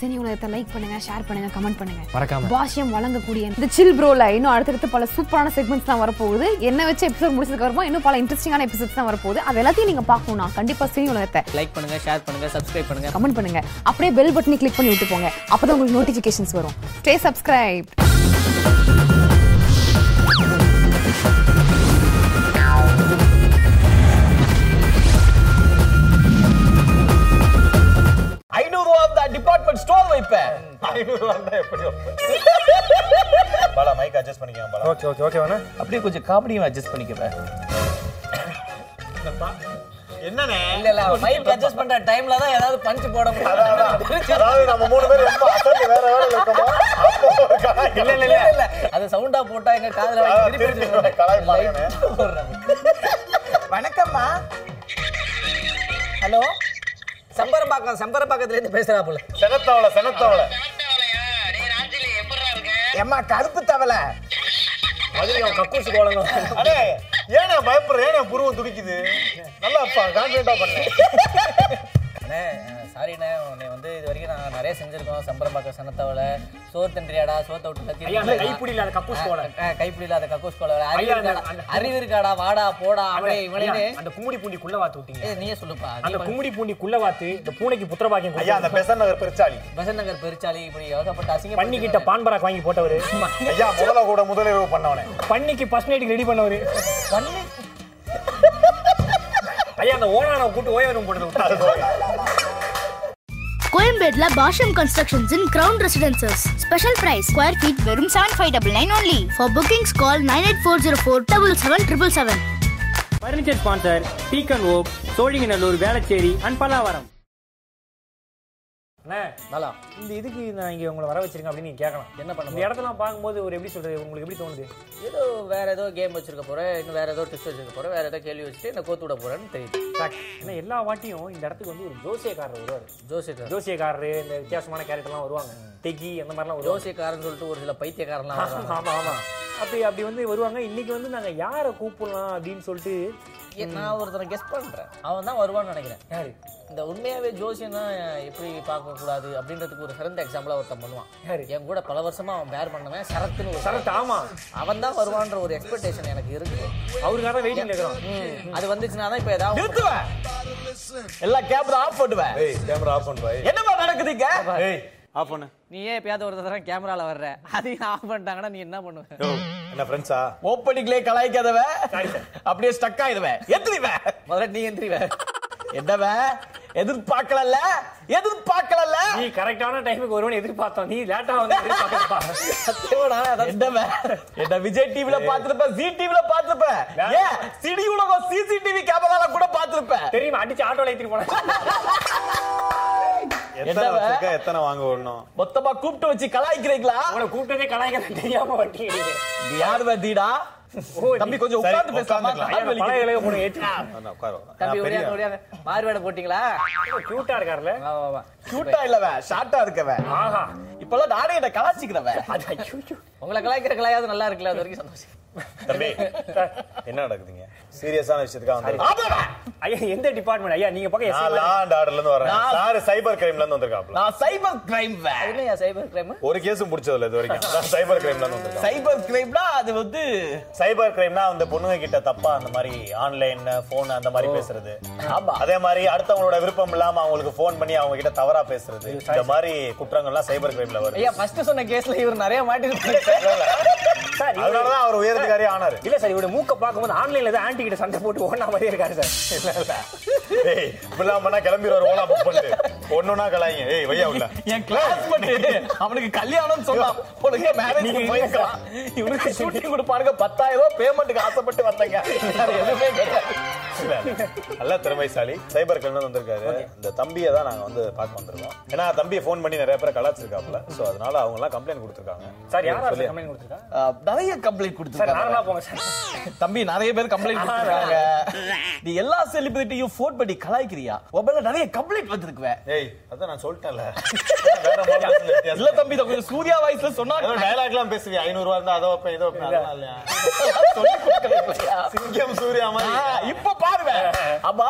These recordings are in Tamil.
சரி உலகத்தை லைக் பண்ணுங்க, ஷேர் பண்ணுங்க, கமெண்ட் பண்ணுங்க. மறக்காம பாஷ்யம் வழங்கக்கூடிய இந்த சில் ப்ரோல இன்னும் அடுத்தடுத்து பல சூப்பரான செக்மெண்ட்ஸ் தான் வரப்போகுது. என்ன வச்சு எபிசோட் முடிச்சதுக்கு அப்புறமா இன்னும் பல இன்ட்ரெஸ்டிங்கான எபிசோட்ஸ் தான் வரப்போகுது. அது எல்லாத்தையும் நீங்க பார்க்கணும்னா கண்டிப்பா சரி உலகத்தை லைக் பண்ணுங்க, ஷேர் பண்ணுங்க, சப்ஸ்கிரைப் பண்ணுங்க, கமெண்ட் பண்ணுங்க. அப்படியே பெல் பட்டனை கிளிக் பண்ணி விட்டு போங்க. அப்பதான் உங்களுக்கு நோட்டிபிகேஷன்ஸ் வரும். Stay subscribe. அப்படியே கொஞ்சம் காமெடியும் அட்ஜஸ்ட் பண்ணிக்கிறேன். என்னன்னு இல்ல மைக் அட்ஜஸ்ட் பண்ற டைம்ல தான் ஏதாவது பஞ்ச் போட முடியாது. அதாவது நம்ம மூணு பேர் ரொம்ப அசந்து வேற வேற இருக்கோம். இல்ல இல்ல இல்ல அது சவுண்டா போட்டா எங்க காதுல வந்து திருப்பி கலாய் போடுறாங்க. வணக்கம்மா. ஹலோ சம்பரபாக்கம், சம்பரபாக்கத்துல இருந்து பேசுறா போல. செனத்தவள செனத்தவள செனத்தவளையா? டேய் ராஜிலே எப்பறா இருக்க? அம்மா கருப்பு தவளை அதுல கக்கூஸ் கோலங்க. அடே ஏனா பயப்படுற? ஏனா புருவம் துடிக்குது. நல்லா கான்ஃபிடண்டா பண்ணு. அண்ணே சாரிண்ணே, உன்னை வந்து இது வரைக்கும் நான் நிறைய செஞ்சிருக்கோம். சம்பரபாக்கம் செனத்தவளை சோர் தன்றியாடா, சோத்த விட்டு கத்தி. ஐயா கைப்பிடி இல்லாத கக்கூஸ் கோல. கைப்பிடி இல்லாத கக்கூஸ் கோல. அறிவு இருக்காடா, வாடா போடா அவளே இவளே. அந்த கும்முடி பூண்டி குள்ள வாத்து விட்டீங்க. நீயே சொல்லுப்பா. அந்த கும்முடி பூண்டி குள்ள வாத்து இந்த பூனைக்கு புத்திரபாக்கியம். ஐயா அந்த பெசன் நகர் பெருச்சாளி, பெசன் நகர் பெருச்சாளி இப்படி யோகப்பட்ட அசிங்க பண்ணிக்கிட்ட பான்பராக் வாங்கி போட்டவரு. ஐயா முதல்ல கூட முதலிரவு பண்ணவனே, பண்ணிக்கு ஃபர்ஸ்ட் நைட்டுக்கு ரெடி பண்ணவரு. பண்ணி ஐயா அந்த ஓனான கூட்டு ஓயவரும் போட்டு. கோயம்பேட்ல Bhashyam constructions in crown residences. Special price square feet வெறும் 7599 only. For bookings call 9840477777. Furniture sponsor Pecan Oak, Sholinganallur, Velachery and Pallavaram. அண்ணா நல்லா இந்த இதுக்கு நான் இங்க உங்களை வர வச்சிருக்கேன் அப்படின்னு நீங்க கேட்கலாம். என்ன பண்ண இந்த இடத்துல பார்க்கும்போது ஒரு எப்படி சொல்றது, உங்களுக்கு எப்படி தோணுது? ஏதோ வேற ஏதோ கேம் வச்சிருக்க போறேன், இன்னும் வேற ஏதோ ட்விஸ்ட் வச்சிருக்க போறேன், வேற ஏதோ கேள்வி வச்சுட்டு என்ன கோத்து விட போறேன்னு தெரியுது. ஏன்னா எல்லா வாட்டியும் இந்த இடத்துக்கு வந்து ஒரு ஜோசியக்காரர் வருவார். ஜோசியக்காரரு இந்த வித்தியாசமான கேரக்டர்லாம் வருவாங்க. தெகி அந்த மாதிரிலாம் ஜோசியக்காரன்னு சொல்லிட்டு ஒரு சில பைத்தியக்காரன்லாம். ஆமா ஆமா அப்படி அப்படி வந்து வருவாங்க. இன்னைக்கு வந்து நாங்க யாரை கூப்பிடலாம் அப்படின்னு சொல்லிட்டு நான் ஒருத்தனை கெஸ்ட் பண்றேன். அவன் தான் வருவான்னு நினைக்கிறேன். யாரு? இந்த உண்மையாவே ஜோசியனா எப்படி பார்க்க கூடாது அப்படின்றதுக்கு ஒரு சிறந்த எக்ஸாம்பிளா ஒருத்தன் பண்ணுவான். என் கூட பல வருஷமா அவன் பேர் பண்ணுவேன், சரத்துன்னு. சரத்? ஆமா அவன் தான் வருவான்ற ஒரு எக்ஸ்பெக்டேஷன் எனக்கு இருக்கு. அவருக்காக வெயிட்டிங் இருக்கிறோம். அது வந்துச்சுன்னா தான் இப்ப ஏதாவது எல்லா கேமரா ஆஃப் பண்ணுவேன். கேமரா ஆஃப் பண்ணுவேன். என்னமா நடக்குதுங்க? ஆஃப் பண்ணு. நீ ஏன் எப்பயாவது ஒரு தடவை கேமரால வர்ற அதையும் ஆஃப் பண்ணிட்டாங்கன்னா நீ என்ன பண்ணுவ? என்ன ஃப்ரெண்ட்ஸா ஓப்பனிங்லயே கலாய்க்காதவ அப்படியே ஸ்டக் ஆயிடுவ. எந்திரிவ முதல்ல, நீ எந்திரிவ. என்னவ எதிர்பார்க்கல எதிர்பார்க்கல? நீ கரெக்டான டைமுக்கு வருவனு எதிர்பார்த்தோம், நீ லேட்டா வந்து எதிர்பார்க்கல. என்னவ என்ன விஜய் டிவில பாத்துறப்ப, ஜீ டிவில பாத்துறப்ப, ஏ சிடி உலகம் சிசிடிவி கேமரால கூட பாத்துறப்ப தெரியுமா? அடிச்சு ஆட்டோல ஏத்திட்டு போறேன். மொத்தமா கூப்பிட்டு வச்சு கலாய்க்கிறீங்களா? கூப்பிட்டதே கலாய்க்க தெரியாம வட்டி யார் வந்தீடா? மாறுவேட போட்டீங்களா? கியூட்டா இருக்காருல. கியூட்டா இல்லவ ஷார்ட்டா இருக்கவ. இப்பெல்லாம் நானே என்ன கலாய்ச்சிக்கிறவ. உங்களை கலாய்க்கிற கலாயாவது நல்லா இருக்குல்ல, அது வரைக்கும் சந்தோஷம். என்ன நடக்குதுங்க? சீரியஸான விஷயத்துக்கு எந்த டிபார்ட்மெண்ட் ஐயா நீங்க பாக்க? சைபர் கிரைம்ல இருந்து வந்திருக்காப்ல. சைபர் கிரைம் இல்லையா? சைபர் கிரைம் ஒரு கேஸும் முடிச்சதுல இது வரைக்கும். சைபர் கிரைம்ல இருந்து வந்திருக்கேன். சைபர் கிரைம்னா அது வந்து சைபர் கிரைம்னா அந்த பொண்ணுங்க கிட்ட தப்பா அந்த மாதிரி ஆன்லைன் போன் அந்த மாதிரி பேசுறது. ஆமா அதே மாதிரி அடுத்தவங்களோட விருப்பம் இல்லாம அவங்களுக்கு போன் பண்ணி அவங்க கிட்ட தவறா பேசுறது. இந்த மாதிரி குற்றங்கள்லாம் சைபர் கிரைம்ல வரும். ஐயா ஃபர்ஸ்ட் சொன்ன கேஸ்ல இவர் நிறைய மாட்டிருக்காரு. அதனாலதான் அவர் உயரத்துக்காரே ஆனாரு. இல்ல சார் இவருடைய மூக்க பார்க்கும்போது ஆன்லைன்ல தான் ஆன்டி கிட்ட சண்டை போட்டு ஓனா மாதிரியே இருக்காரு சார். இப்பெல்லாம் பண்ணா கிளம்பிடுவாரு. ஓனா புக் பண்ணிட்டு ஒண்ணுனா கலாய்ங்க. ஏய் வையா உள்ள என் கிளாஸ்மேட் அவனுக்கு கல்யாணம் சொன்னா உனக்கு மேரேஜ் போயிருக்கலாம். இவனுக்கு ஷூட்டிங் கொடுப்பாருங்க. 10,000 பேமெண்ட்டுக்கு ஆசைப்பட்டு வந்தங்க. எதுவுமே நல்ல திறமைசாலி சைபர் கிரைம்ல வந்திருக்காரு. இந்த தம்பியை தான் நாங்க வந்து பார்க்க வந்திருக்கோம். ஏன்னா தம்பியை போன் பண்ணி நிறைய பேர் கலாச்சிருக்காப்ல. சோ அதனால அவங்க எல்லாம் கம்ப்ளைண்ட் கொடுத்திருக்காங்க. சார் யாரா கம்ப்ளைண்ட் கொடுத்திருக்கா? நிறைய கம்ப்ளைண்ட் கொடுத்திருக்காங்க. சார் நார்மலா போங்க சார். தம்பி நிறைய பேர் கம்ப்ளைண்ட் கொடுத்திருக்காங்க. நீ எல்லா செலிபிரிட்டியும் ஃபோன் பண்ணி கலாய்க்கிறியா? மொபைல்ல நிறைய கம்ப்ளைண்ட் வந்திருக்குவே. ஏய் அத நான் சொல்லிட்டேன்ல. வேற மாதிரி இல்ல தம்பி, இந்த சூர்யா வாய்ஸ்ல சொன்னா டயலாக்லாம் பேசுவியா? 500 இருந்தா அதோ அப்ப இதோ நல்லா இல்லையா சொல்லி கொடுக்கலையா? சிங்கம் சூர்யா மாதிரி இப்ப பாருங்க. அப்பா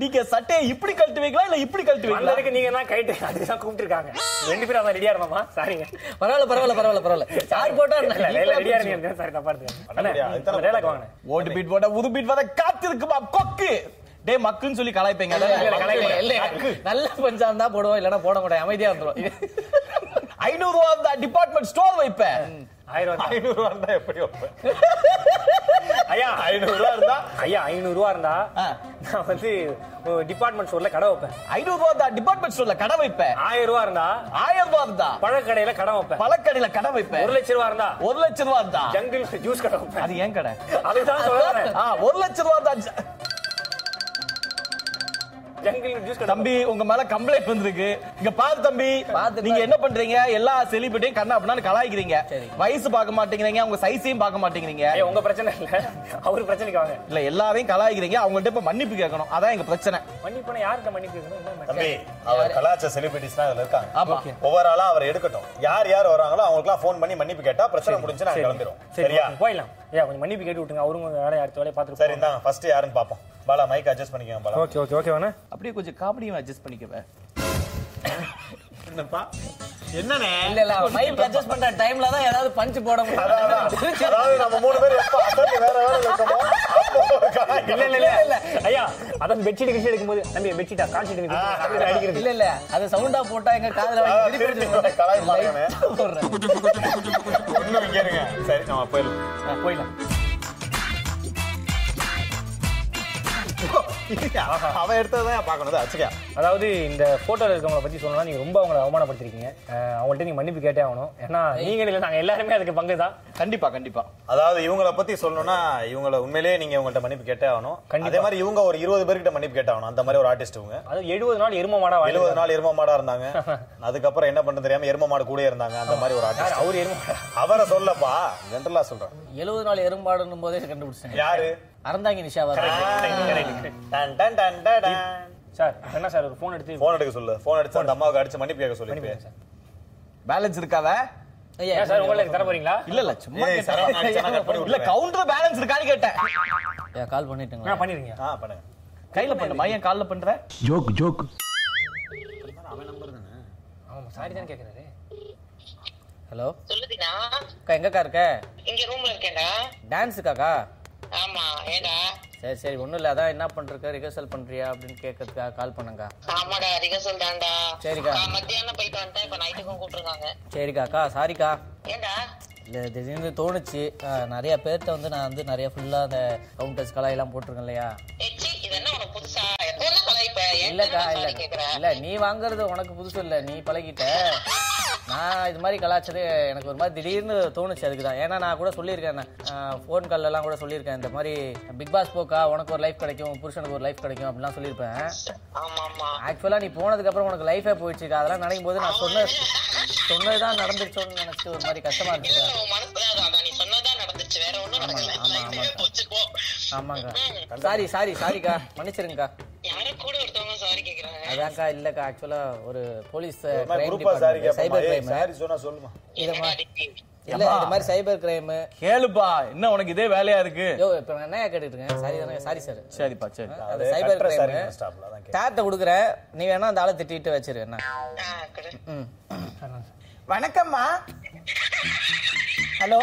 நீங்க சட்டையை இப்படி கழட்டுவீங்களா இல்ல இப்படி கழட்டுவீங்களா? நீங்க தான் கைட்டு அதுதான் கூப்பிட்டு இருக்காங்க. ரெண்டு பேரும் ரெடியா இருந்தோமா? சாரிங்க, பரவாயில்ல பரவாயில்ல பரவாயில்ல பரவாயில்ல. சார் போட்டா சாரி தப்பா இருக்கு. ஓட்டு பீட் போட்டா உது பீட் வர காத்திருக்குமா? கொக்கு டே மக்குன்னு சொல்லி கலாய்ப்பீங்க. நல்ல பஞ்சான் தான் போடுவோம், இல்லைன்னா போட மாட்டேன், அமைதியா இருந்துடும். 500 ரூபா அந்த டிபார்ட்மெண்ட் ஸ்டோர் வைப்பேன். 500 ரூபா இருந்தா எப்படி வைப்பேன்? ஐயா 500 ரூபா இருந்தா, ஐயா 500 ரூபா இருந்தா நான் வந்து டிபார்ட்மெண்ட் ஸ்டோர்ல கடை வைப்பேன். 500 ரூபா இருந்தா டிபார்ட்மெண்ட் ஸ்டோர்ல கடை வைப்பேன். 1000 ரூபா இருந்தா 1000 ரூபா இருந்தா பழக்கடையில கடை வைப்பேன். பழக்கடையில கடை வைப்பேன். 1 லட்ச ரூபா இருந்தா 1 லட்ச ரூபா இருந்தா ஜங்கிள் ஜூஸ் கடை வைப்பேன். அது ஏன் கடை? அதுதான் சொல்றேன். 1 லட்ச ரூபா இருந்தா தம்பி உங்க மேல கம்ப்ளைண்ட் வந்திருக்கு. இங்க பாரு தம்பி, நீங்க என்ன பண்றீங்க, எல்லா செலிபிரிட்டியும் கண்ணா அப்படின்னு கலாய்க்கிறீங்க. வயசு பார்க்க மாட்டேங்கிறீங்க, அவங்க சைஸையும் பார்க்க மாட்டேங்கிறீங்க. உங்க பிரச்சனை இல்ல, அவரு பிரச்சனைக்கு வாங்க. இல்ல எல்லாரையும் கலாய்க்கிறீங்க, அவங்கள்ட்ட இப்ப மன்னிப்பு கேட்கணும். அதான் எங்க பிரச்சனை. மன்னிப்புனா யார்கிட்ட மன்னிப்பு கேட்கணும்? தம்பி அவர் கலாச்ச செலிபிரிட்டிஸ் தான் இதுல இருக்காங்க. ஆமா, ஒவ்வொரு ஆளா அவர் எடுக்கட்டும். யார் யார் வராங்களோ அவங்களுக்குலாம் போன் பண்ணி மன்னிப்பு கேட்டா பிரச்சனை முடிஞ்சு நாங்க கிளம்பிடுவோம். சரியா போயிடலாம். ஏ கொஞ்சம் மன்னிப்பு கேட்டு விட்டுங்க, அவரும் வேலையை அடுத்த வேலையை பார்த்துட்டு. சரி தான், ஃபர்ஸ்ட் யாருன்னு பார்ப்போம். பாலா மைக் அட்ஜஸ்ட் பண்ணிக்கோங்க பாலா. ஓகே ஓகே ஓகே வாண்ணே, அப்படியே கொஞ்சம் காமெடியா அட்ஜஸ்ட் பண்ணிக்கவே. என்னப்பா என்னனே? இல்ல இல்ல மைக் அட்ஜஸ்ட் பண்ற டைம்ல தான் ஏதாவது பஞ்ச் போட முடியாது. அதாவது நம்ம மூணு பேர் எப்ப அசந்து வேற வேற இருக்கோமோ. இல்ல இல்ல இல்ல ஐயா அத பெட்ஷீட் கிஷீட் எடுக்கும்போது நம்ம பெட்ஷீட்டா காஞ்சிட்டு இருக்கு அடிக்கிறது. இல்ல இல்ல அது சவுண்டா போட்டா எங்க காதுல வந்து திருப்பி கலாய் மாறனே போறேன். ஒண்ணு கேளுங்க. சரி நம்ம போயிடலாம். அவன் எடுத்ததான் பார்க்கணும். அச்சுக்கா அதாவது இந்த போட்டோல இருக்கவங்களை பத்தி சொல்லணும்னா நீங்க ரொம்ப அவங்களை அவமானப்படுத்திருக்கீங்க. அவங்கள்ட்ட நீங்க மன்னிப்பு கேட்டே ஆகணும். ஏன்னா நீங்க இல்லை, நாங்க எல்லாருமே அதுக்கு பங்கு தான். கண்டிப்பா கண்டிப்பா. அதாவது இவங்களை பத்தி சொல்லணும்னா இவங்களை உண்மையிலேயே நீங்க இவங்கள்ட்ட மன்னிப்பு கேட்டே ஆகணும். அதே மாதிரி இவங்க ஒரு 20 பேர்கிட்ட மன்னிப்பு கேட்டே ஆகணும். அந்த மாதிரி ஒரு ஆர்டிஸ்ட் இவங்க. அது 70 நாள் எருமமாடா, 70 நாள் எருமமாடா இருந்தாங்க. அதுக்கப்புறம் என்ன பண்றது தெரியாம எருமமாடு கூட இருந்தாங்க. அந்த மாதிரி ஒரு ஆர்டிஸ்ட் அவர். அவரை சொல்லப்பா, ஜென்ரலா சொல்றேன். 70 நாள் எருமமாடுன்னும் போதே கண்டுபிடிச்சேன். யாரு? அறந்தாங்க நிஷாவா. சார் என்ன சார், ஒரு ஃபோன் எடுத்து ஃபோன் எடுக்க சொல்லு. ஃபோன் எடுத்து அந்த அம்மாவுக்கு அடிச்சு மன்னிப்பு கேட்க சொல்லி. பேலன்ஸ் இருக்காத ஐயா சார், உங்களுக்கு தர போறீங்களா? இல்ல இல்ல சும்மா இல்ல, கவுண்டர் பேலன்ஸ் இருக்கான்னு கேட்டேன். ஏ கால் பண்ணிட்டீங்களா? நான் பண்ணிருங்க. ஆ பண்ணுங்க. கையில பண்ணு மைய, கால்ல பண்ற ஜோக் ஜோக். அவன் நம்பர் தானே? ஆமா சாரி தான் கேக்குறாரு. ஹலோ சொல்லுதினா அக்கா, எங்கக்கா இருக்க? இங்க ரூம்ல இருக்கேன்டா. டான்ஸ்க்காக்கா? ஆமா. ஏடா சரி சரி ஒண்ணும் இல்ல. அதான் என்ன பண்றீங்க, ரிஹர்சல் பண்றியா அப்படின்னு கேட்கறதுக்காக கால் பண்ணுங்க. ஆமாடா ரிஹர்சல் தான்டா. சரிக்கா மத்தியானம் போயிட்டு வந்தேன், இப்ப நைட்டுக்கும் கூப்பிட்டுருக்காங்க. சரிக்காக்கா சாரிக்கா. ஏண்டா இல்லை திடீர்னு தோணுச்சு. நிறைய பேர்கிட்ட வந்து நான் வந்து நிறைய ஃபுல்லாக அந்த கவுண்டர்ஸ் கலாயெல்லாம் போட்டிருக்கேன் இல்லையா? இல்லைக்கா இல்லை இல்லை, நீ வாங்குறது உனக்கு புதுசு இல்லை, நீ பழகிட்ட. நான் இது மாதிரி கலாச்சது எனக்கு ஒரு மாதிரி திடீர்னு தோணுச்சு. அதுக்கு தான். ஏன்னா நான் கூட சொல்லியிருக்கேன், ஃபோன் கால்லாம் கூட சொல்லியிருக்கேன். இந்த மாதிரி பிக் பாஸ் போக்கா, உனக்கு ஒரு லைஃப் கிடைக்கும், புருஷனுக்கு ஒரு லைஃப் கிடைக்கும் அப்படிலாம் சொல்லியிருப்பேன். ஆக்சுவலாக நீ போனதுக்கப்புறம் உனக்கு லைஃபே போயிடுச்சுக்கா. அதெல்லாம் நினைக்கும் போது நான் சொன்னதுதான் நடந்துருச்சோன்னு நினைச்சு ஒரு மாதிரி கஷ்டமா இருந்துச்சு. ஆமாங்க சாரி சாரி சாரிக்கா மன்னிச்சிருங்கக்கா. அதான்க்கா இல்லக்கா ஆக்சுவலா ஒரு போலீஸ் சைபர் கிரைம் இல்ல இந்த மாதிரி சைபர் கிரைம் கேளுப்பா. என்ன உனக்கு இதே வேலையா இருக்கு? இப்ப நான் என்ன கேட்டுட்டு இருக்கேன்? சாரி தானே. Sorry sir. சரிப்பா சரி. அது சைபர் கிரைம் டேட்டை கொடுக்குறேன், நீ வேணா அந்த ஆளை திட்டிட்டு வச்சிரு. என்ன வணக்கம்மா. ஹலோ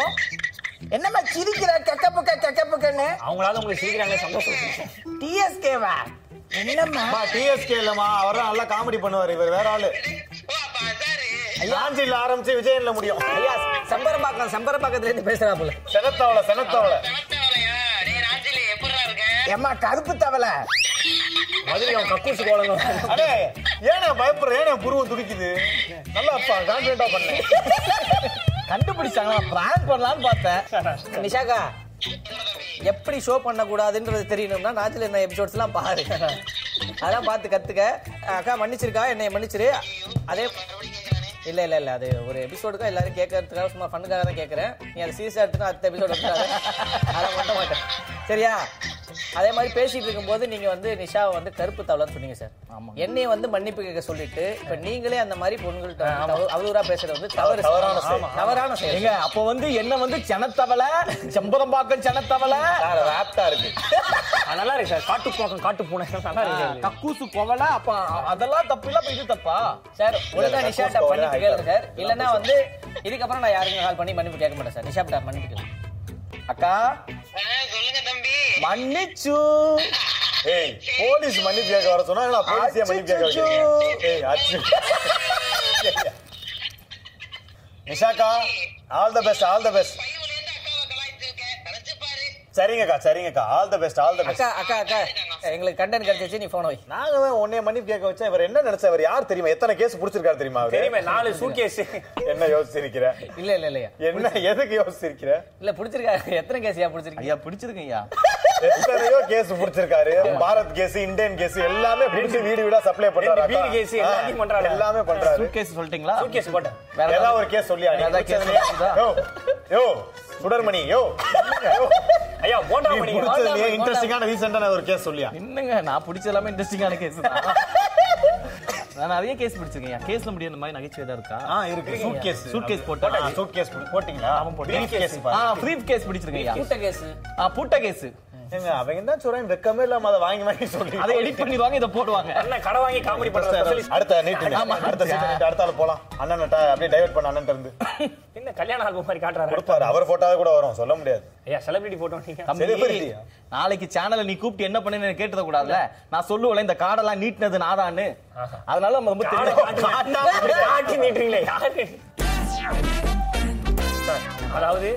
என்னம்மா சிரிக்கிற? கக்க புக்க கக்க புக்கன்னு அவங்களால உங்களுக்கு சிரிக்கிறாங்க. சந்தோஷம். டிஎஸ்கேவா? என்னம்மா டிஎஸ்கே இல்லம்மா, அவர் தான் நல்லா காமெடி பண்ணுவார். இவர் வேற ஆளு. காஞ்சியில ஆரம்பிச்சு விஜயன்ல முடியும். ஐயா செம்பரம்பாக்கம், செம்பரம்பாக்கத்துல இருந்து பேசுறாப்புல. செனத்தவளை செனத்தவளை ஏம்மா கருப்பு தவளை மதுரை அவன் கக்கூசு கோலங்க. அடே ஏன்னா பயப்படுறேன், ஏன்னா புருவம் துடிக்குது. நல்லா கான்ஃபிடண்டா பண்ணேன். கண்டுபிடிச்சாங்களா? பிராங்க் பண்ணலான்னு பார்த்தேன். நிஷாக்கா எப்படி ஷோ பண்ணக்கூடாதுன்றது தெரியணும்னா நாச்சில் என்ன எபிசோட்ஸ்லாம் பாரு, அதெல்லாம் பார்த்து கற்றுக்க. அக்கா மன்னிச்சிருக்கா, என்னை மன்னிச்சிரு. அதே இல்லை இல்லை இல்லை, அது ஒரு எபிசோடுக்கா எல்லாரும் கேட்கறதுக்காக சும்மா ஃபண்ணுக்காக தான் கேட்குறேன். நீ அதை சீரியஸாக எடுத்துனா அடுத்த எபிசோடு அதை பண்ண மாட்டேன். சரியா? அதே மாதிரி பேசிட்டு இருக்கும்போது நீங்க வந்து நிஷாவை வந்து கருப்பு தவளன்னு சொன்னீங்க சார். என்னைய வந்து மன்னிப்பு கேட்க சொல்லிட்டு இப்ப நீங்களே அந்த மாதிரி பொண்ணுங்கள்ட்ட அவதூறா பேசுறது வந்து தவறான செயல். அப்ப வந்து என்ன வந்து சனத்தவளை செம்பரம்பாக்கம் சனத்தவளை இருக்கு நல்லா இருக்கு சார். காட்டுப்பாக்கம் காட்டு போன கக்கூசு கோவலை அப்ப அதெல்லாம் தப்பு இல்ல. இது தப்பா சார்? ஒழுங்கா நிஷாட்ட பண்ணிட்டு கேளுங்க சார். இல்லன்னா வந்து இதுக்கப்புறம் நான் யாருக்கும் கால் பண்ணி மன்னிப்பு கேட்க மாட்டேன் சார். நிஷாப்டா மன்னிப்பு கேட்கலாம். அக்கா சொல்லுங்க தம்பி. மன்னிச்சு போலீஸ் மன்னிப்பு கேட்க வர சொன்னா நான் போலீஸே மன்னிப்பு கேட்க வச்சிருக்கேன். நிஷாக்கா all the best, all the best. சரிங்கக்கா சரிங்கக்கா all the best, all the best. அக்கா அக்கா அக்கா எங்களுக்கு கண்டென்ட் கிடைச்சிச்சு. நீ போன் வை. நாங்க உன்னைய மன்னிப்பு கேட்க வச்சா இவர் என்ன நினைச்சா? இவர் யார் தெரியுமா? எத்தனை கேஸ் புடிச்சிருக்காரு தெரியுமா? தெரியுமா? 4 சூட்கேஸ். என்ன யோசிச்சிருக்கிற? இல்ல இல்ல இல்லையா. என்ன எதுக்கு யோசிச்சிருக்கிற? இல்ல புடிச்சிருக்காரு. எத்தனை கேஸ்யா புடிச்சிருக்கீங்க? ஐயா புடிச்சிருக்கீங்கயா எத்தனையோ கேஸ் புடிச்சிருக்காரு. பாரத் கேஸ், இந்தியன் கேஸ் எல்லாமே புடிச்சு வீடு வீடா சப்ளை பண்றாரு. வீடு கேஸ் எல்லாமே பண்றாரு, எல்லாமே பண்றாரு. சூட்கேஸ் சொல்லிட்டீங்களா? சூட்கேஸ் போட்ட வேற ஏதாவது ஒரு கேஸ் சொல்லி அடி. யோ யோ சுடர்மணி யோ ஐயா போட்டா மணி புடிச்சது இன்ட்ரஸ்டிங்கான ரீசன்ட்டா ஒரு கேஸ் சொல்லியா? என்னங்க நான் புடிச்ச எல்லாமே இன்ட்ரஸ்டிங்கான கேஸ் தான். நான் நிறைய கேஸ் பிடிச்சிருக்கேன். கேஸ்ல முடிய அந்த மாதிரி நகைச்சுவை தான் இருக்கா? ஆ இருக்கு. சூட்கேஸ், சூட்கேஸ் போட்டா. சூட்கேஸ் போட்டீங்களா? அவன் போட்டீங்க. கேஸ் பா. ஆ பிரீஃப் கேஸ் பிடிச்சிருக்கேன். பூட்ட கேஸ். ஆ பூட்ட கேஸ். ஏங்க அவங்க தான் சொல்றேன் ரெக்கமே இல்லாம அத வாங்கி வாங்கி சொல்லி அதை எடிட் பண்ணிடுவாங்க, இத போடுவாங்க. அண்ணா கட வாங்கி காமெடி பண்றாரு. அடுத்து நீட். ஆமா அடுத்து நீட். அடுத்தால போலாம். அண்ணன் அப்படியே டைவர்ட் பண்ண அண்ணன் இருந்து. என்ன கல்யாண ஆல்பம் மாதிரி காட்றாரு? கொடுப்பாரு. அவர் போட்டோவே கூட வரும். சொல்ல முடியாது. ஐயா செலிபிரிட்டி போட்டோ நீங்க. செலிபிரிட்டி. நாளைக்கு சேனல்ல நீ கூப்பிட்டு என்ன பண்ணேன்னு கேட்டத கூடாதுல. நான் சொல்லுவேல இந்த காடெல்லாம் நீட்னது நாதான்னு. அதனால நம்ம ரொம்ப தெரிஞ்சு காட்டி நீட்றீங்களே யாரு? அதாவது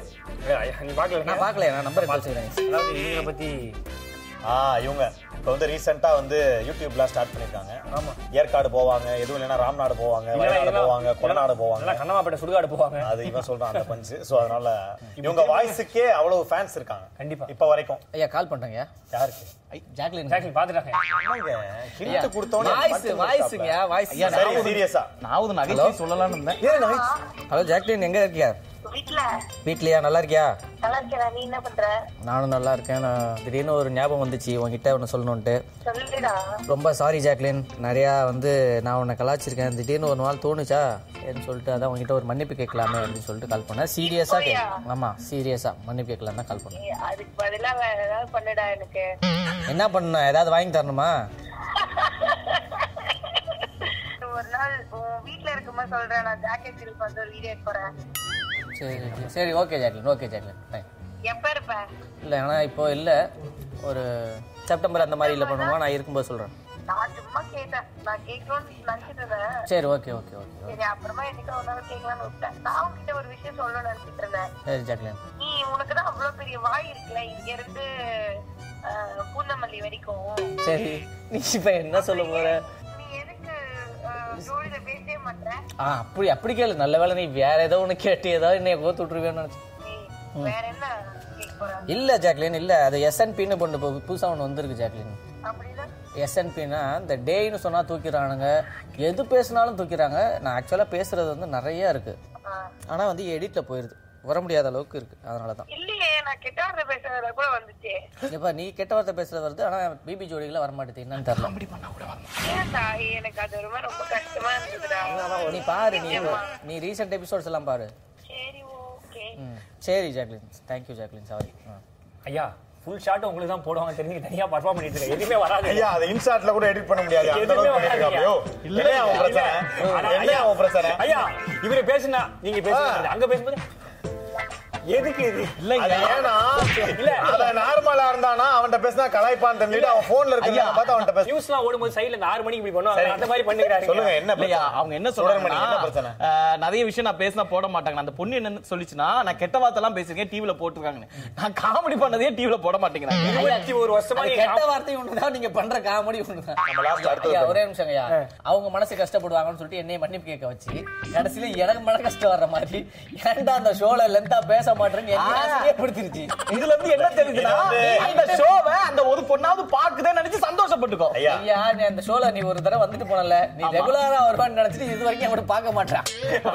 நீ பார்க்கல? நான் பார்க்கல. நான் நம்பர் பாத்துக்கிறேன். அதாவது இவங்க பத்தி இவங்க இப்போ வந்து ரீசெண்டா வந்து யூடியூப்ல ஸ்டார்ட் பண்ணிருக்காங்க. ஆமா ஏற்காடு போவாங்க, எதுவும் இல்லைன்னா ராம்நாடு போவாங்க, வயநாடு போவாங்க, கொடநாடு போவாங்க, கண்ணமாப்பேட்டை சுடுகாடு போவாங்க. அது இவன் சொல்றான் அந்த பஞ்சு. ஸோ அதனால இவங்க வாய்ஸுக்கே அவ்வளவு ஃபேன்ஸ் இருக்காங்க. கண்டிப்பா இப்போ வரைக்கும். ஐயா கால் பண்றாங்க. யாருக்கு? ஜாக்லின். ஜாக்லின் பாத்துறாங்க. கிழித்து கொடுத்தோனே வாய்ஸ் வாய்ஸ்ங்க வாய்ஸ். சரி சீரியஸா நான் ஒரு நகைச்சுவை சொல்லலாம்னு இருந்தேன். ஏ நகைச்சு. ஹலோ ஜாக்லின் எங்க இருக்கீங்க? வீட்ல. வீட்லயா? நல்லா இருக்கியா? நல்லா இருக்கேன். நீ என்ன பண்ற? நானும் நல்லா இருக்கேன். நான் திடீர்னு ஒரு ஞாபகம் வந்துச்சு உன்கிட்ட ஒன்று சொல்லணும்ட்டு. சொல்லுடா. ரொம்ப சாரி ஜாக்லின், நிறையா வந்து நான் உன்னை கலாச்சிருக்கேன். திடீர்னு ஒரு நாள் தோணுச்சா என்ன சொல்லிட்டு அதான் உங்ககிட்ட ஒரு மன்னிப்பு கேட்கலாமே அப்படின்னு சொல்லிட்டு கால் பண்ணேன். சீரியஸா கேட்க? ஆமா சீரியஸா மன்னிப்பு கேட்கலாம் தான் கால் பண்ணேன். அதுக்கு பதிலாக ஏதாவது பண்ணுடா. எனக்கு என்ன பண்ண? ஏதாவது வாங்கி தரணுமா? ஒரு நாள் வீட்ல இருக்கும்போது சொல்றேன். நான் ஜாக்கெட் சில் பண்ண ஒரு வீடியோ போறேன். சரி சரி ஓகே ஜாக்லின். Okay Jacqueline. எப்போ இருப்பேன்? இல்லை ஆனால் இப்போ இல்லை, ஒரு செப்டம்பர் அந்த மாதிரி இல்லை பண்ணுவோம். நான் இருக்கும்போது சொல்கிறேன். நான் சும்மா கேட்டேன். நான் கேட்கணும்னு நினச்சிட்டுருந்தேன். சரி ஓகே ஓகே ஓகே. சரி அப்புறமா என்னைக்கு ஒரு நாள் கேட்கலான்னு விட்டேன். நான் உங்ககிட்ட ஒரு விஷயம் சொல்லணும்னு நினச்சிட்டு இருந்தேன். சரி ஜாக்லின். நீ உனக்கு தான் அவ்வளோ பெரிய வாய் இருக்குல்ல, இங்கேருந்து பூந்தமல்லி வரைக்கும். சரி நீ இப்போ என்ன சொல்ல போகிற? அப்படி அப்படி கேளு. நல்ல வேலை நீ வேற ஏதோ ஒண்ணு கேட்டு ஏதாவது என்னைய கோத்து விட்டுருவேன்னு நினைச்சேன். இல்ல ஜாக்லின் இல்ல, அது SNPன்னு கொண்டு போய் புதுசா ஒண்ணு வந்திருக்கு ஜாக்லின். SNPன்னா இந்த டேன்னு சொன்னா தூக்கிறானுங்க, எது பேசினாலும் தூக்கிறாங்க. நான் ஆக்சுவலா பேசுறது வந்து நிறைய இருக்கு, ஆனா வந்து எடிட்ல போயிருது, வர முடியாத அளவுக்கு இருக்கு. அதனாலதான் நீ கெட்ட வார்த்தை பேசுறது வருது, ஆனா பிபி ஜோடிகள வர மாட்டேது. என்னன்னு தெரியல. நீ பாரு, நீ ரீசன்ட் எபிசோட்ஸ் எல்லாம் பாரு. சரி ஜாக்லின். Thank you Jacqueline. சாரி ஐயா. ஃபுல் ஷாட் உங்களுக்கு தான் போடுவாங்க தெரிஞ்சு. தனியா பெர்ஃபார்ம் பண்ணிட்டு இருக்கேன். எதுமே வராது ஐயா. அது இன்ஷாட்ல கூட எடிட் பண்ண முடியாது. எதுமே வராது. இல்ல அவன் பிரச்சனை. இல்ல அவன் பிரச்சனை ஐயா. இவரே பேசினா நீங்க பேசுங்க, அங்க பேசும்போது எதுக்கு இது? இல்ல ஏனா இல்ல அத நார்மலா இருந்தானா அவன்ட பேசினா கலாய்பான் தெரிஞ்சிட்டு அவன் போன்ல இருக்கறத பார்த்தா அவன்ட பேச. நியூஸ்லாம் ஓடும்போது சைடுல 6 மணிக்கு இப்படி பண்ணுவாங்க. அந்த மாதிரி பண்ணிக்கிறாங்க. சொல்லுங்க என்ன பிரச்சனை? அவங்க என்ன சொல்றாங்கன்னா என்ன பிரச்சனை? நிறைய விஷயம் நான் பேசினா போட மாட்டாங்க. அந்த பொண்ணு என்ன சொல்லிச்சுனா நான் கெட்ட வார்த்தை எல்லாம் பேசிருக்கேன், டிவில போட்டுருக்காங்க. நான் காமெடி பண்ணதே டிவில போட மாட்டேங்கறாங்க. 21 வருஷமா கெட்ட வார்த்தை ஒண்ணுதான் நீங்க பண்ற காமெடி ஒண்ணுதான். நம்ம லாஸ்ட் அடுத்து ஒரே நிமிஷம்யா. அவங்க மனசு கஷ்டப்படுவாங்கன்னு சொல்லிட்டு என்னைய மன்னிப்பு கேட்க வச்சு கடைசில எனக்கு மன கஷ்டம் வர்ற மாதிரி ஏன்டா அந்த ஷோல லெந்தா பேச நினைச்சுட்டு இது வரைக்கும்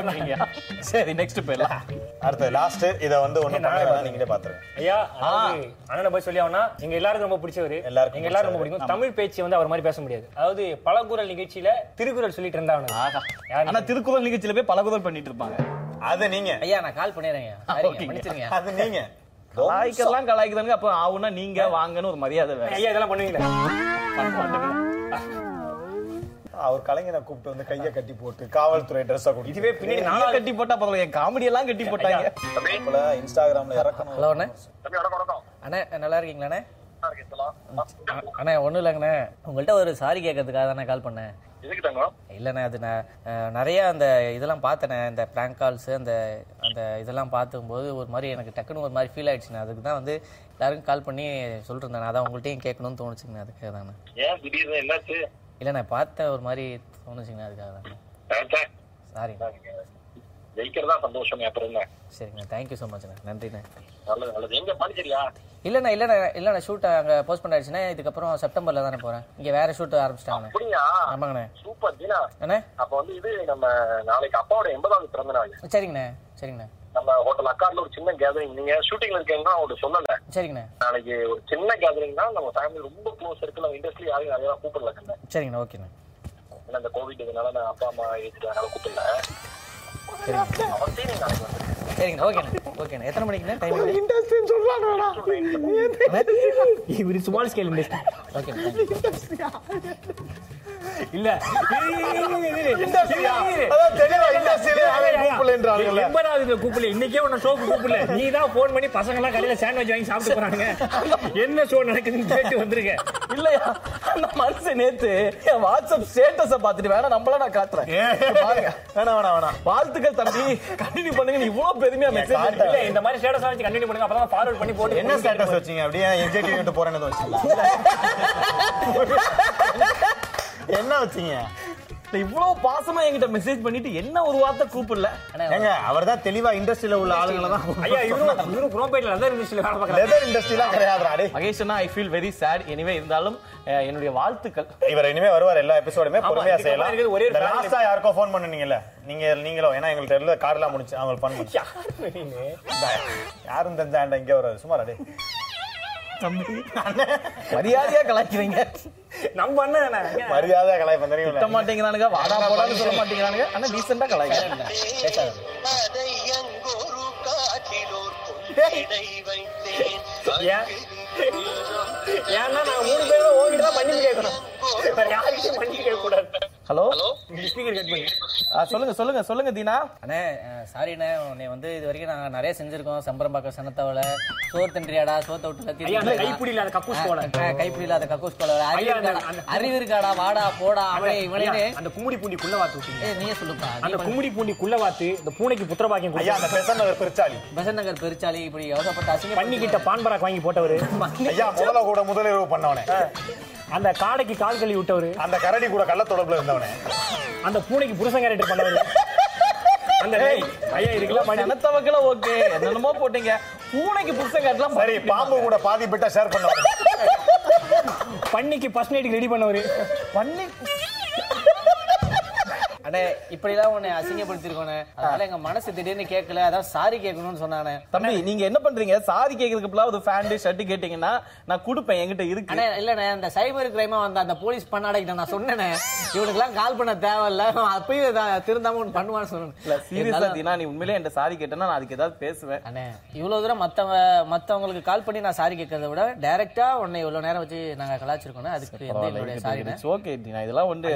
பண்ணாங்க. சரி நெக்ஸ்ட் போயிடலாம். அடுத்து லாஸ்ட் இதை வந்து ஒன்றும் பண்ணலாம், நீங்களே பார்த்துருங்க. ஐயா அண்ணனை போய் சொல்லி ஆகணும்னா எங்க எல்லாருக்கும் ரொம்ப பிடிச்சவர், எல்லாருக்கும் எங்க எல்லாரும் ரொம்ப பிடிக்கும். தமிழ் பேச்சு வந்து அவர் மாதிரி பேச முடியாது. அதாவது பலகுரல் நிகழ்ச்சியில திருக்குறள் சொல்லிட்டு இருந்தாங்க. ஆனா திருக்குறள் நிகழ்ச்சியில போய் பலகுரல் பண்ணிட்டு இருப்பாங்க. அது நீங்க ஐயா, நான் கால் பண்ணிடுறேன். அது நீங்க கலாய்க்கெல்லாம் கலாய்க்குதானுங்க. அப்ப ஆகுனா நீங்க வாங்கன்னு ஒரு மரியாதை வேணும். ஐயா இதெல்லாம் பண்ணுவீங்களா? அவர் கலைஞரை கூப்பிட்டு வந்து கையை கட்டி போட்டு காவல்துறை ட்ரெஸ் கொடுத்து இதுவே பின்னாடி நானா கட்டி போட்டா பரவாயில்ல, என் காமெடி எல்லாம் கட்டி போட்டாங்க. இன்ஸ்டாகிராம்ல இறக்கணும். ஹலோ அண்ணே, அண்ணே நல்லா இருக்கீங்களாண்ணே? அண்ணே ஒன்றும் இல்லைங்கண்ணே, உங்கள்கிட்ட ஒரு சாரி கேட்கறதுக்காக தானே கால் பண்ணேன். இல்லைண்ணே அது நான் நிறைய அந்த இதெல்லாம் பார்த்தேண்ணே, இந்த பிராங்க் கால்ஸ் அந்த அந்த இதெல்லாம் பார்த்துக்கும்போது ஒரு மாதிரி எனக்கு டக்குன்னு ஒரு மாதிரி ஃபீல் ஆயிடுச்சுண்ணே. அதுக்கு தான் வந்து எல்லாருக்கும் கால் பண்ணி சொல்லிருந்தேண்ணே, அதான் உங்கள்கிட்டையும் கேட்கணும்னு தோணுச்சுங்கண்ணே. அதுக்காக தானே இல்லைண்ணே, பார்த்த ஒரு மாதிரி தோணுச்சுங்கண்ணே. அதுக்காக தானே சாரி. சரிங்கண்ணா, தேங்க்யூ ஸோ மச்ண்ணா, நன்றிண்ணே. இல்லைண்ணா இல்லைண்ணா இல்லைண்ணா, ஷூட் அங்கே போஸ்ட் பண்ணிடுச்சுண்ணே. இதுக்கப்புறம் செப்டம்பரில் தானே போகிறேன், இங்கே வேறு ஷூட் ஆரம்பிச்சிட்டாங்கண்ணே. ஆமாங்கண்ணே. சூப்பர் தீனா அண்ணே, அப்போ வந்து இது நம்ம நாளைக்கு அப்பாவோட 80வது பிறந்த நாள். சரிங்கண்ணே சரிங்கண்ணா. நம்ம ஹோட்டல் அக்கார்ட்ல ஒரு சின்ன கேதரிங், நீங்க ஷூட்டிங்ல இருக்கீங்கன்னா அவங்களுக்கு சொல்லல. சரிங்கண்ணா. நாளைக்கு ஒரு சின்ன கேதரிங் தான், நம்ம ஃபேமிலி ரொம்ப க்ளோஸ் இருக்கு, நம்ம இண்டஸ்ட்ரி யாரையும் நிறையா கூப்பிடலாம்ண்ணே. சரிங்கண்ணா, ஓகேண்ணா. ஏன்னா இந்த கோவிட் இதனால நான் அப்பா அம்மா ஏற்றுக்காக கூப்பிடல. என்ன ஷோ நடக்குதுன்னு கேட்டு வந்திருக்க இல்லையா? அந்த மனுஷன் நேத்து வாட்ஸ்அப் ஸ்டேட்டஸ பாத்துட்டு வேணா நம்மள நான் காத்துறேன் வேணா வேணா வேணா வாழ்த்துக்கள் தம்பி, கண்டினியூ பண்ணுங்க. இவ்வளவு பெருமையா மெசேஜ் இல்ல, இந்த மாதிரி ஸ்டேட்டஸ் வச்சு கண்டினியூ பண்ணுங்க, அப்பதான் ஃபார்வர்ட் பண்ணி போட்டு. என்ன ஸ்டேட்டஸ் வச்சீங்க? அப்படியே எக்ஸைட்டிவ் கிட்ட போறேன்னு வச்சீங்க. என்ன வச்சீங்க? இவ்வளவு பாசமா என்கிட்ட மெசேஜ் பண்ணிட்டு என்ன ஒரு வார்த்தை கூப்பிடல. அவர் தான் தெளிவா இண்டஸ்ட்ரியில உள்ள ஆளுங்களை தான். மகேஷனா I feel very sad. Anyway இருந்தாலும் என்னுடைய வாழ்த்துக்கள். இவர் இனிமே வருவார், எல்லா எபிசோடுமே பொறுமையா செய்யலாம். ஒரே லாஸ்டா யாருக்கோ ஃபோன் பண்ணீங்கல்ல நீங்க, நீங்களும் ஏன்னா எங்களுக்கு தெரியல கார்லாம் முடிச்சு அவங்களுக்கு பண்ண யாரும் தெரிஞ்சாண்ட இங்கே ஒரு சுமார் அடே மரியாதையா கலாய்க்கிறீங்க. நம்ம அண்ணா மரியாதையா கலாய்க்க மாட்டேங்கிறானுங்க, வாடா போடான்னு சொல்ல மாட்டேங்கிறானுங்க. ஆனா டீசெண்டா கலாய்க்க. ஏன்னா நான் 3 பேரோ ஓடிட்டா பண்ணி கேட்கணும், வேற யாருக்கும் பண்ணி கேட்க கூடாது. ஹலோ ஸ்பீக்கர் கட் பண்ணி சொல்லுங்க சொல்லுங்க சொல்லுங்க தீனா அண்ணே. சாரி அண்ணே, உன்னை வந்து இது வரைக்கும் நாங்க நிறைய செஞ்சிருக்கோம். சம்பரம்பாக்கம் சனத்தவளை, சோறு தின்றியாடா, சோத்த விட்டுல கைப்பிடி இல்லாத கக்கூஸ் போல, கைப்பிடி இல்லாத கக்கூஸ் போல, அறிவு இருக்காடா, வாடா போடா அவளே இவளே, அந்த கும்மிடி பூண்டிக்குள்ள வாத்து. நீயே சொல்லுப்பா, அந்த கும்மிடி பூண்டிக்குள்ள வாத்து, இந்த பூனைக்கு புத்திரபாக்கியம். ஐயா அந்த பெசநகர் பெருச்சாளி, பெசநகர் பெருச்சாளி இப்படி அவசப்பட்ட அசிங்க பண்ணிக்கிட்ட பான்பராக் வாங்கி போட்டவரு, முதலிரவு பண்ணவனே, அந்த காடைக்கு கால் கழுவி விட்டவரு, அந்த கரடி கூட கள்ள தொடர்புல இருந்தவனே, அந்த பூனைக்கு புருஷன் கேரக்டர் பண்ணவரு, அந்த ஐயா இதுக்கெல்லாம் மனத்தவக்கல ஓகே என்னமோ போட்டீங்க. பூனைக்கு புருஷன் கேரக்டர்லாம் சரி, பாம்பு கூட பாதி பிட்ட ஷேர் பண்ணவரு, பண்ணிக்கு ஃபர்ஸ்ட் நைட் ரெடி பண்ணவரு, பண்ணி அண்ணே இப்படிலாம் உன்னை அசிங்கப்படுத்திருக்கோண்ணே. அதனால எங்க மனசு திடீர்னு கேட்கல, அதான் சாரி கேட்கணும்னு சொன்னானே. தம்பி நீங்க என்ன பண்றீங்க? சாரி கேட்கறதுக்குலாம் ஒரு ஃபேண்ட் ஷர்ட் கேட்டீங்கன்னா நான் கொடுப்பேன், என்கிட்ட இருக்கு. அண்ணே இல்லண்ணே, அந்த சைபர் கிரைமா வந்த அந்த போலீஸ் பண்ணாடைக்கிட்ட நான் சொன்னேனே, இவனுக்குலாம் கால் பண்ண தேவையில்ல, அப்பயும் திருந்தாம ஒன்று பண்ணுவான்னு சொன்னேன். இல்லை சீரியஸா தீனா, நீ உண்மையிலே என்கிட்ட சாரி கேட்டேன்னா நான் அதுக்கு ஏதாவது பேசுவேன். அண்ணே இவ்வளோ தூரம் மற்றவங்களுக்கு கால் பண்ணி நான் சாரி கேட்கறத விட டைரக்டா உன்னை இவ்வளோ நேரம் வச்சு நாங்கள் கலாச்சிருக்கோம், அதுக்கு எந்த சாரி. ஓகே தீனா, இதெல்லாம் வந்து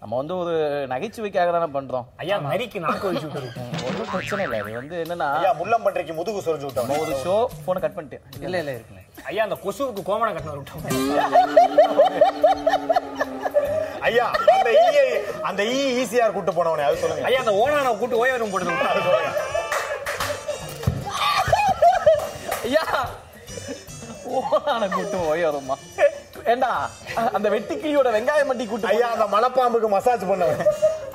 நம்ம வந்து ஒரு நகைச்சுவைக்காக தானே பண்றோம். ஐயா நரிக்கு நாக்கு வச்சு விட்டுருக்கோம், ஒன்றும் பிரச்சனை இல்லை. அது வந்து என்னன்னா ஐயா முள்ளம் பண்றதுக்கு முதுகு சொரிஞ்சு விட்டோம். ஒரு ஷோ போனை கட் பண்ணிட்டேன். இல்லை இல்லை இருக்குண்ணே. ஐயா அந்த கொசுவுக்கு கோமனை கட்டின விட்டோம். ஐயா அந்த ஈயை அந்த ஈ ஈசிஆர் கூட்டு போனவனே அது சொல்லுங்க. ஐயா அந்த ஓனானை கூட்டு ஓய வரும் போட்டு விட்டோம், அது சொல்லுங்க. ஐயா ஓனானை கூட்டு ஓய வருமா? ஏண்டா அந்த வெட்டிக்கிளியோட வெங்காயம் மட்டி கூட்டு. ஐயா அந்த மலைப்பாம்புக்கு மசாஜ் பண்ணுவேன்.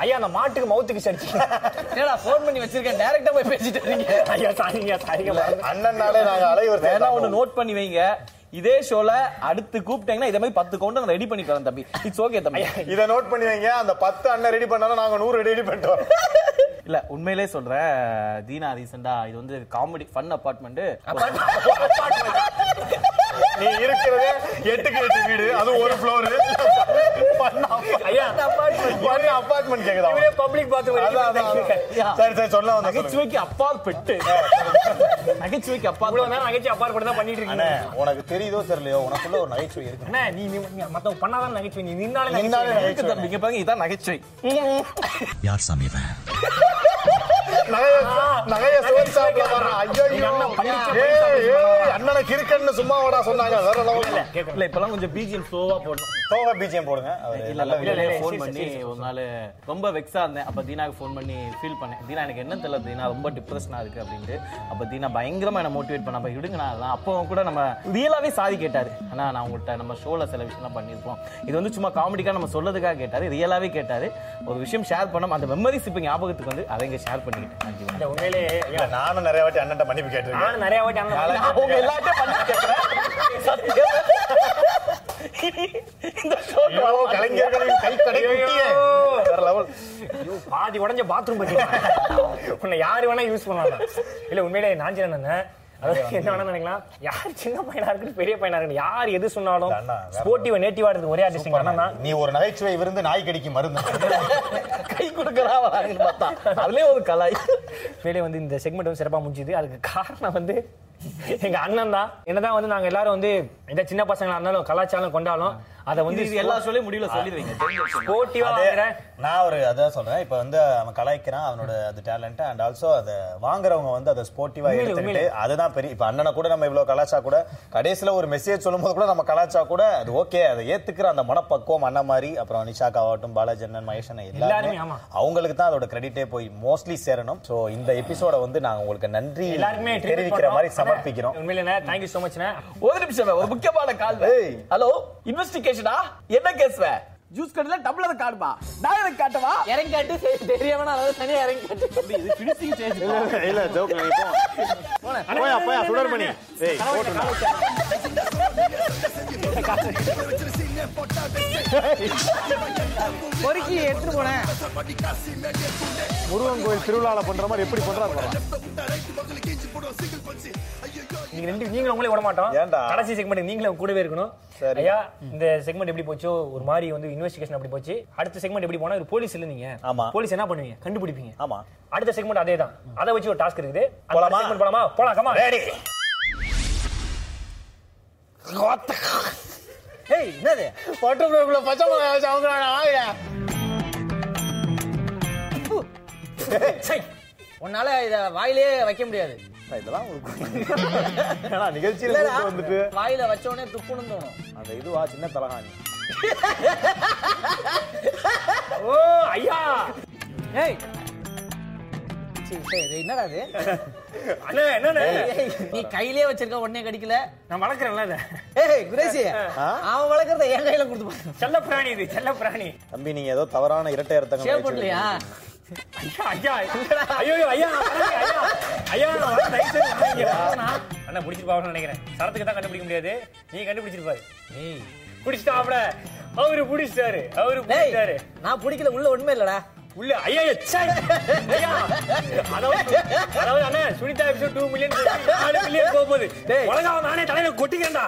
ஐயா அந்த மாட்டுக்கு மவுத்துக்கு சடிச்சு. ஏடா ஃபோன் பண்ணி வச்சிருக்கேன், டைரக்டா போய் பேசிட்டு இருக்கீங்க. ஐயா சாரிங்க சாரிங்க அண்ணனாலே நாங்க அலைவர். ஏன்னா ஒன்று நோட் பண்ணி வைங்க, இதே ஷோல அடுத்து கூப்பிட்டீங்கன்னா இதே மாதிரி 10 கவுண்ட் ரெடி பண்ணி தரேன் தம்பி. இட்ஸ் ஓகே தம்பி, இதை நோட் பண்ணி வைங்க. அந்த 10 அண்ணன் ரெடி பண்ணாலும் நாங்க 100 ரெடி பண்ணிட்டு வரோம். இல்ல உண்மையிலே சொல்றேன் தீனா, ரீசெண்டா இது வந்து காமெடி ஃபன் அபார்ட்மெண்ட் நீ இருக்கிறது 8x8 வீடு, அது ஒரு ஃப்ளோர் அபார்ட்மெண்ட் கேக்குதா? Public bathroom. சரி சரி சொல்ல வந்தேன். நகைச்சுவைக்கு அப்பாற்பட்டு நகைச்சுவைக்கு அப்பாற்பட்டு நகைச்சுவை அப்பாற்பட்டு தான் பண்ணிட்டு இருக்கீங்க. உனக்கு தெரியுதோ தெரியலையோ உனக்குள்ள ஒரு நகைச்சுவை இருக்கு. நீ மத்தவங்க பண்ணாதான் நகைச்சுவை, நீ நின்னாலே நகைச்சுவை. தம்பிங்க பாருங்க, இதான் நகைச்சுவை. யார் சாமி ஒரு விஷயம் ஷேர் பண்ணோம், அந்த மெமரிஸ் இப்ப ஞாபகத்துக்கு வந்து அதை ஷேர் பண்ணி நானும் நிறைய வாட்டி அண்ணன் மன்னிப்பு கேட்டிருக்கேன். நிறைய வாட்டி அவங்க எல்லாத்தையும் மன்னிப்பு கேட்கிறேன். பாதி உடஞ்ச பாத்ரூம் உன்னை யாரு வேணா யூஸ் பண்ணலாம். இல்ல உண்மையிலே நான் சொன்னேன், அதாவது என்ன வேணா நினைக்கலாம், யார் சின்ன பையனா இருக்கு பெரிய பையனா இருக்கு, யார் எது சொன்னாலும் ஸ்போர்ட்டிவா நேட்டிவா இருக்கு. ஒரே ஆர்டிஸ்டிங் பண்ணா நீ ஒரு நகைச்சுவை விருந்து நாய் கடிக்கு மருந்து கை கொடுக்கறா வராங்கன்னு பார்த்தா அதுலயே ஒரு கலாய் வேலையை வந்து இந்த செக்மெண்ட் வந்து சிறப்பா முடிஞ்சுது. அதுக்கு காரணம் வந்து எங்க அண்ணன் தான். என்னதான் வந்து நாங்க எல்லாரும் வந்து இந்த சின்ன பசங்களா இருந்தாலும் கலாச்சாரம் கொண்டாலும் அதை வந்து எல்லா சொல்லி முடியல சொல்லி வைங்க. நான் ஒரு அதான் சொல்றேன், இப்ப வந்து அவன் கலாய்க்கிறான், அவனோட அது டேலண்ட் அண்ட் ஆல்சோ அதை வாங்குறவங்க வந்து அதை ஸ்போர்ட்டிவா எடுத்துக்கிட்டு அதுதான் பெரிய. இப்ப அண்ணனை கூட நம்ம இவ்வளவு கலாச்சா கூட கடைசியில ஒரு மெசேஜ் சொல்லும் போது கூட நம்ம கலாச்சா கூட அது ஓகே, அதை ஏத்துக்கிற அந்த மனப்பக்குவம் அண்ணன் மாதிரி. அப்புறம் நிஷாக்கா ஆகட்டும், பாலாஜண்ணன், மகேஷன் எல்லாருமே அவங்களுக்கு தான் அதோட கிரெடிட்டே போய் மோஸ்ட்லி சேரணும். சோ இந்த எபிசோட வந்து நாங்க உங்களுக்கு நன்றி எல்லாருமே தெரிவிக்கிற மாதிரி சமர்ப்பிக்கிறோம். உண்மையிலே தேங்க் யூ சோ மச். ஒரு நிமிஷம், ஒரு முக்கியமான கால். ஹலோ இன்வெஸ்டிகேஷன் என்ன கேஸ்வ ஜூஸ் கடல டம்ளர் காடுமா டைரக்ட் காட்டவா இறங்கி காட்டு தெரியவனா அத தனியா இறங்கி காட்டு. இது ஃபினிஷிங் சேஞ்ச் இல்ல இல்ல ஜோக் நீ போ போய் அப்பா சுடர் பண்ணி ஏய் போடு பொறுக்கி எடுத்து போனே. முருகன் கோயில் திருவிழால பண்ற மாதிரி எப்படி பண்றாரு பாருங்க. நீங்க ரெண்டு நீங்களும் உங்களே விட மாட்டோம். கடைசி செக்மெண்ட் நீங்களும் கூடவே இருக்கணும். ஐயா இந்த செக்மெண்ட் எப்படி போச்சோ ஒரு மாதிரி வந்து இன்வெஸ்டிகேஷன் அப்படி போச்சு. அடுத்த செக்மெண்ட் எப்படி போனா ஒரு போலீஸ் இல்ல நீங்க போலீஸ் என்ன பண்ணுவீங்க கண்டுபிடிப்பீங்க. ஆமா அடுத்த செக்மெண்ட் அதே தான். அதை வச்சு ஒரு டாஸ்க் இருக்குது. போலாமா போலாம் கமா ரெடி. ஏய் என்னது போட்டோ ப்ரோக்குல பச்சை மாங்க அவங்கறானே ஆயா சரி உன்னால இத வாயிலே வைக்க முடியாது. இதெல்லாம் ஏன்னா நிகழ்ச்சியில வந்துட்டு வாயில வச்சோடனே துப்புன்னு தோணும். அந்த இதுவா சின்ன தலகாணி. ஓ ஐயா ஏய் என்னடா அது அண்ணே என்னடா நீ கையிலே வச்சிருக்க உடனே கடிக்கல. நான் வளக்குறேன்ல இத. ஏய் குரேசி அவன் வளக்குறத என் கையில கொடுத்து பாரு. செல்ல பிராணி இது, செல்ல பிராணி. தம்பி நீங்க ஏதோ தவறான இரட்டை அர்த்தங்கள் ஷேர் பண்ணலையா? ஐயா ஐயா ஐயோ ஐயா ஐயா ஐயா நான் ரைட் நினைக்கிறேன். அண்ணா புடிச்சிருப்பான்னு நினைக்கிறேன். சரத்துக்கு தான் கண்டுபிடிக்க முடியாது, நீ கண்டுபிடிச்சிருப்பாரு. ஏய் புடிச்சிட்டா அவள அவரு புடிச்சாரு அவரு புடிச்சாரு. நான் புடிக்கல உள்ள ஒண்ணுமே இல்லடா உள்ள. ஐயா ஐயா அதாவது அண்ணா சுனிதா எபிசோட் 2 மில்லியன் 4 மில்லியன் போகுது. உலகா நானே தலையில கொட்டிக்கிறேன்டா.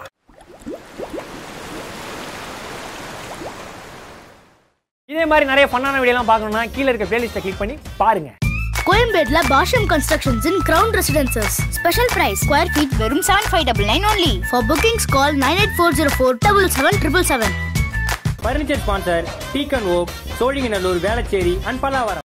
இதே மாதிரி நிறைய ஃபன்னான வீடியோலாம் பார்க்கணும்னா கீழே இருக்க பிளேலிஸ்ட்டை கிளிக் பண்ணி பாருங்க. கோயம்பேட்ல Bhashyam constructions in ground residences. Special price square feet வெறும் 7599 only. For bookings call 9840477777. Furniture sponsor deacon okay, Sholinganallur, Velachery and Pallavaram.